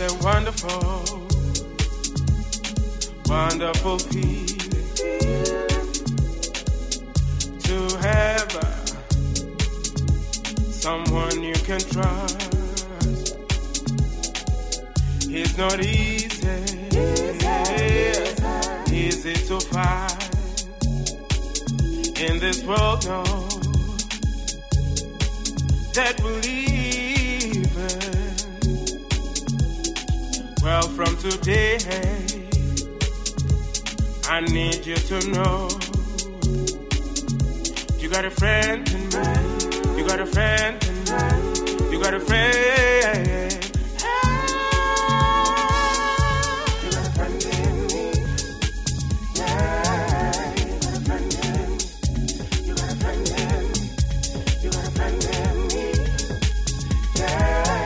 said wonderful, wonderful feeling to have someone you can trust. It's not easy to find in this world, no, that believe. Well, from today, I need you to know you got a friend in me, you got a friend in me, you got a friend. You got a friend in me, yeah. You got a friend in me, you got a friend in me, you got a friend in me, yeah.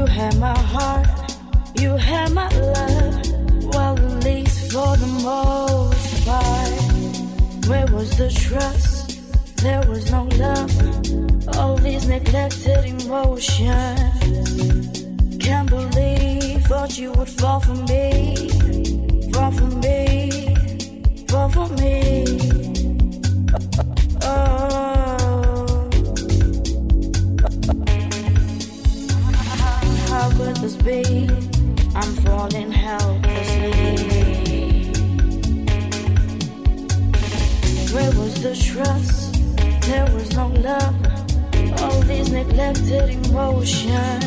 You have my heart, you have my love. Well, at least for the most part. Where was the trust? There was no love. All these neglected emotions. Can't believe, thought you would fall for me. Fall for me, fall for me. Oh. How could this be? I'm falling helplessly. Where was the trust? There was no love. All these neglected emotions.